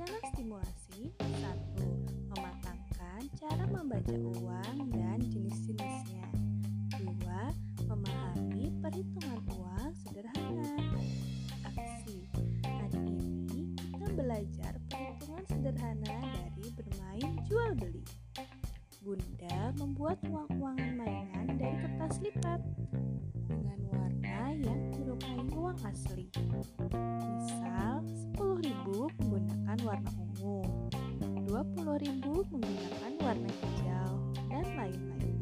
Jalan stimulasi 1. Mematangkan cara membaca uang dan jenis-jenisnya. 2. Memahami perhitungan uang sederhana. Aksi. Hari ini kita belajar perhitungan sederhana dari bermain jual beli. Bunda membuat uang-uangan mainan dari kertas lipat dengan warna yang menyerupai uang asli. Misal, 10.000 menggunakan warna ungu, 20.000 menggunakan warna hijau, dan lain-lain.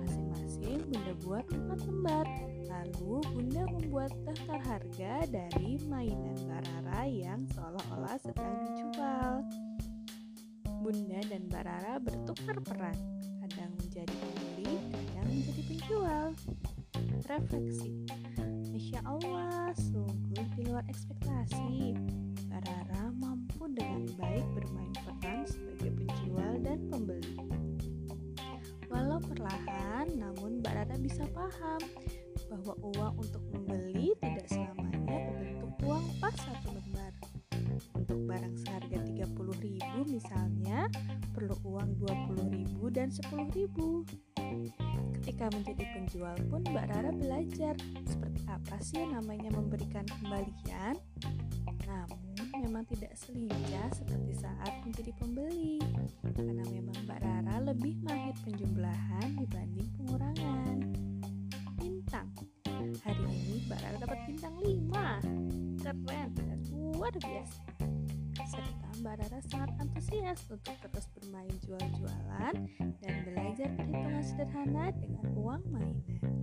Masing-masing Bunda buat 4 lembar. Lalu Bunda membuat daftar harga dari mainan Barara yang seolah-olah sedang dijual. Bunda dan Barara bertukar peran, kadang menjadi pembeli, kadang menjadi penjual. Refleksi. Masya Allah, sungguh di luar ekspektasi. Barara mampu dengan baik bermain peran sebagai penjual dan pembeli. Walau perlahan, namun Barara bisa paham bahwa uang untuk membeli tidak selamanya berbentuk uang pas satu lembar. Untuk barang seharga 30.000 misalnya, perlu uang 20.000 dan 10.000. Ketika menjadi penjual pun Mbak Rara belajar seperti apa sih namanya memberikan kembalian. Namun memang tidak selincah seperti saat menjadi pembeli, karena memang Mbak Rara lebih mahir penjumlahan dibanding pengurangan. Bintang. Hari ini Mbak Rara dapat bintang 5. Keren dan luar biasa. Serta Mbak Rara sangat antusias untuk terus bermain jual-jualan dan belajar perhitungan sederhana dengan uang mainan.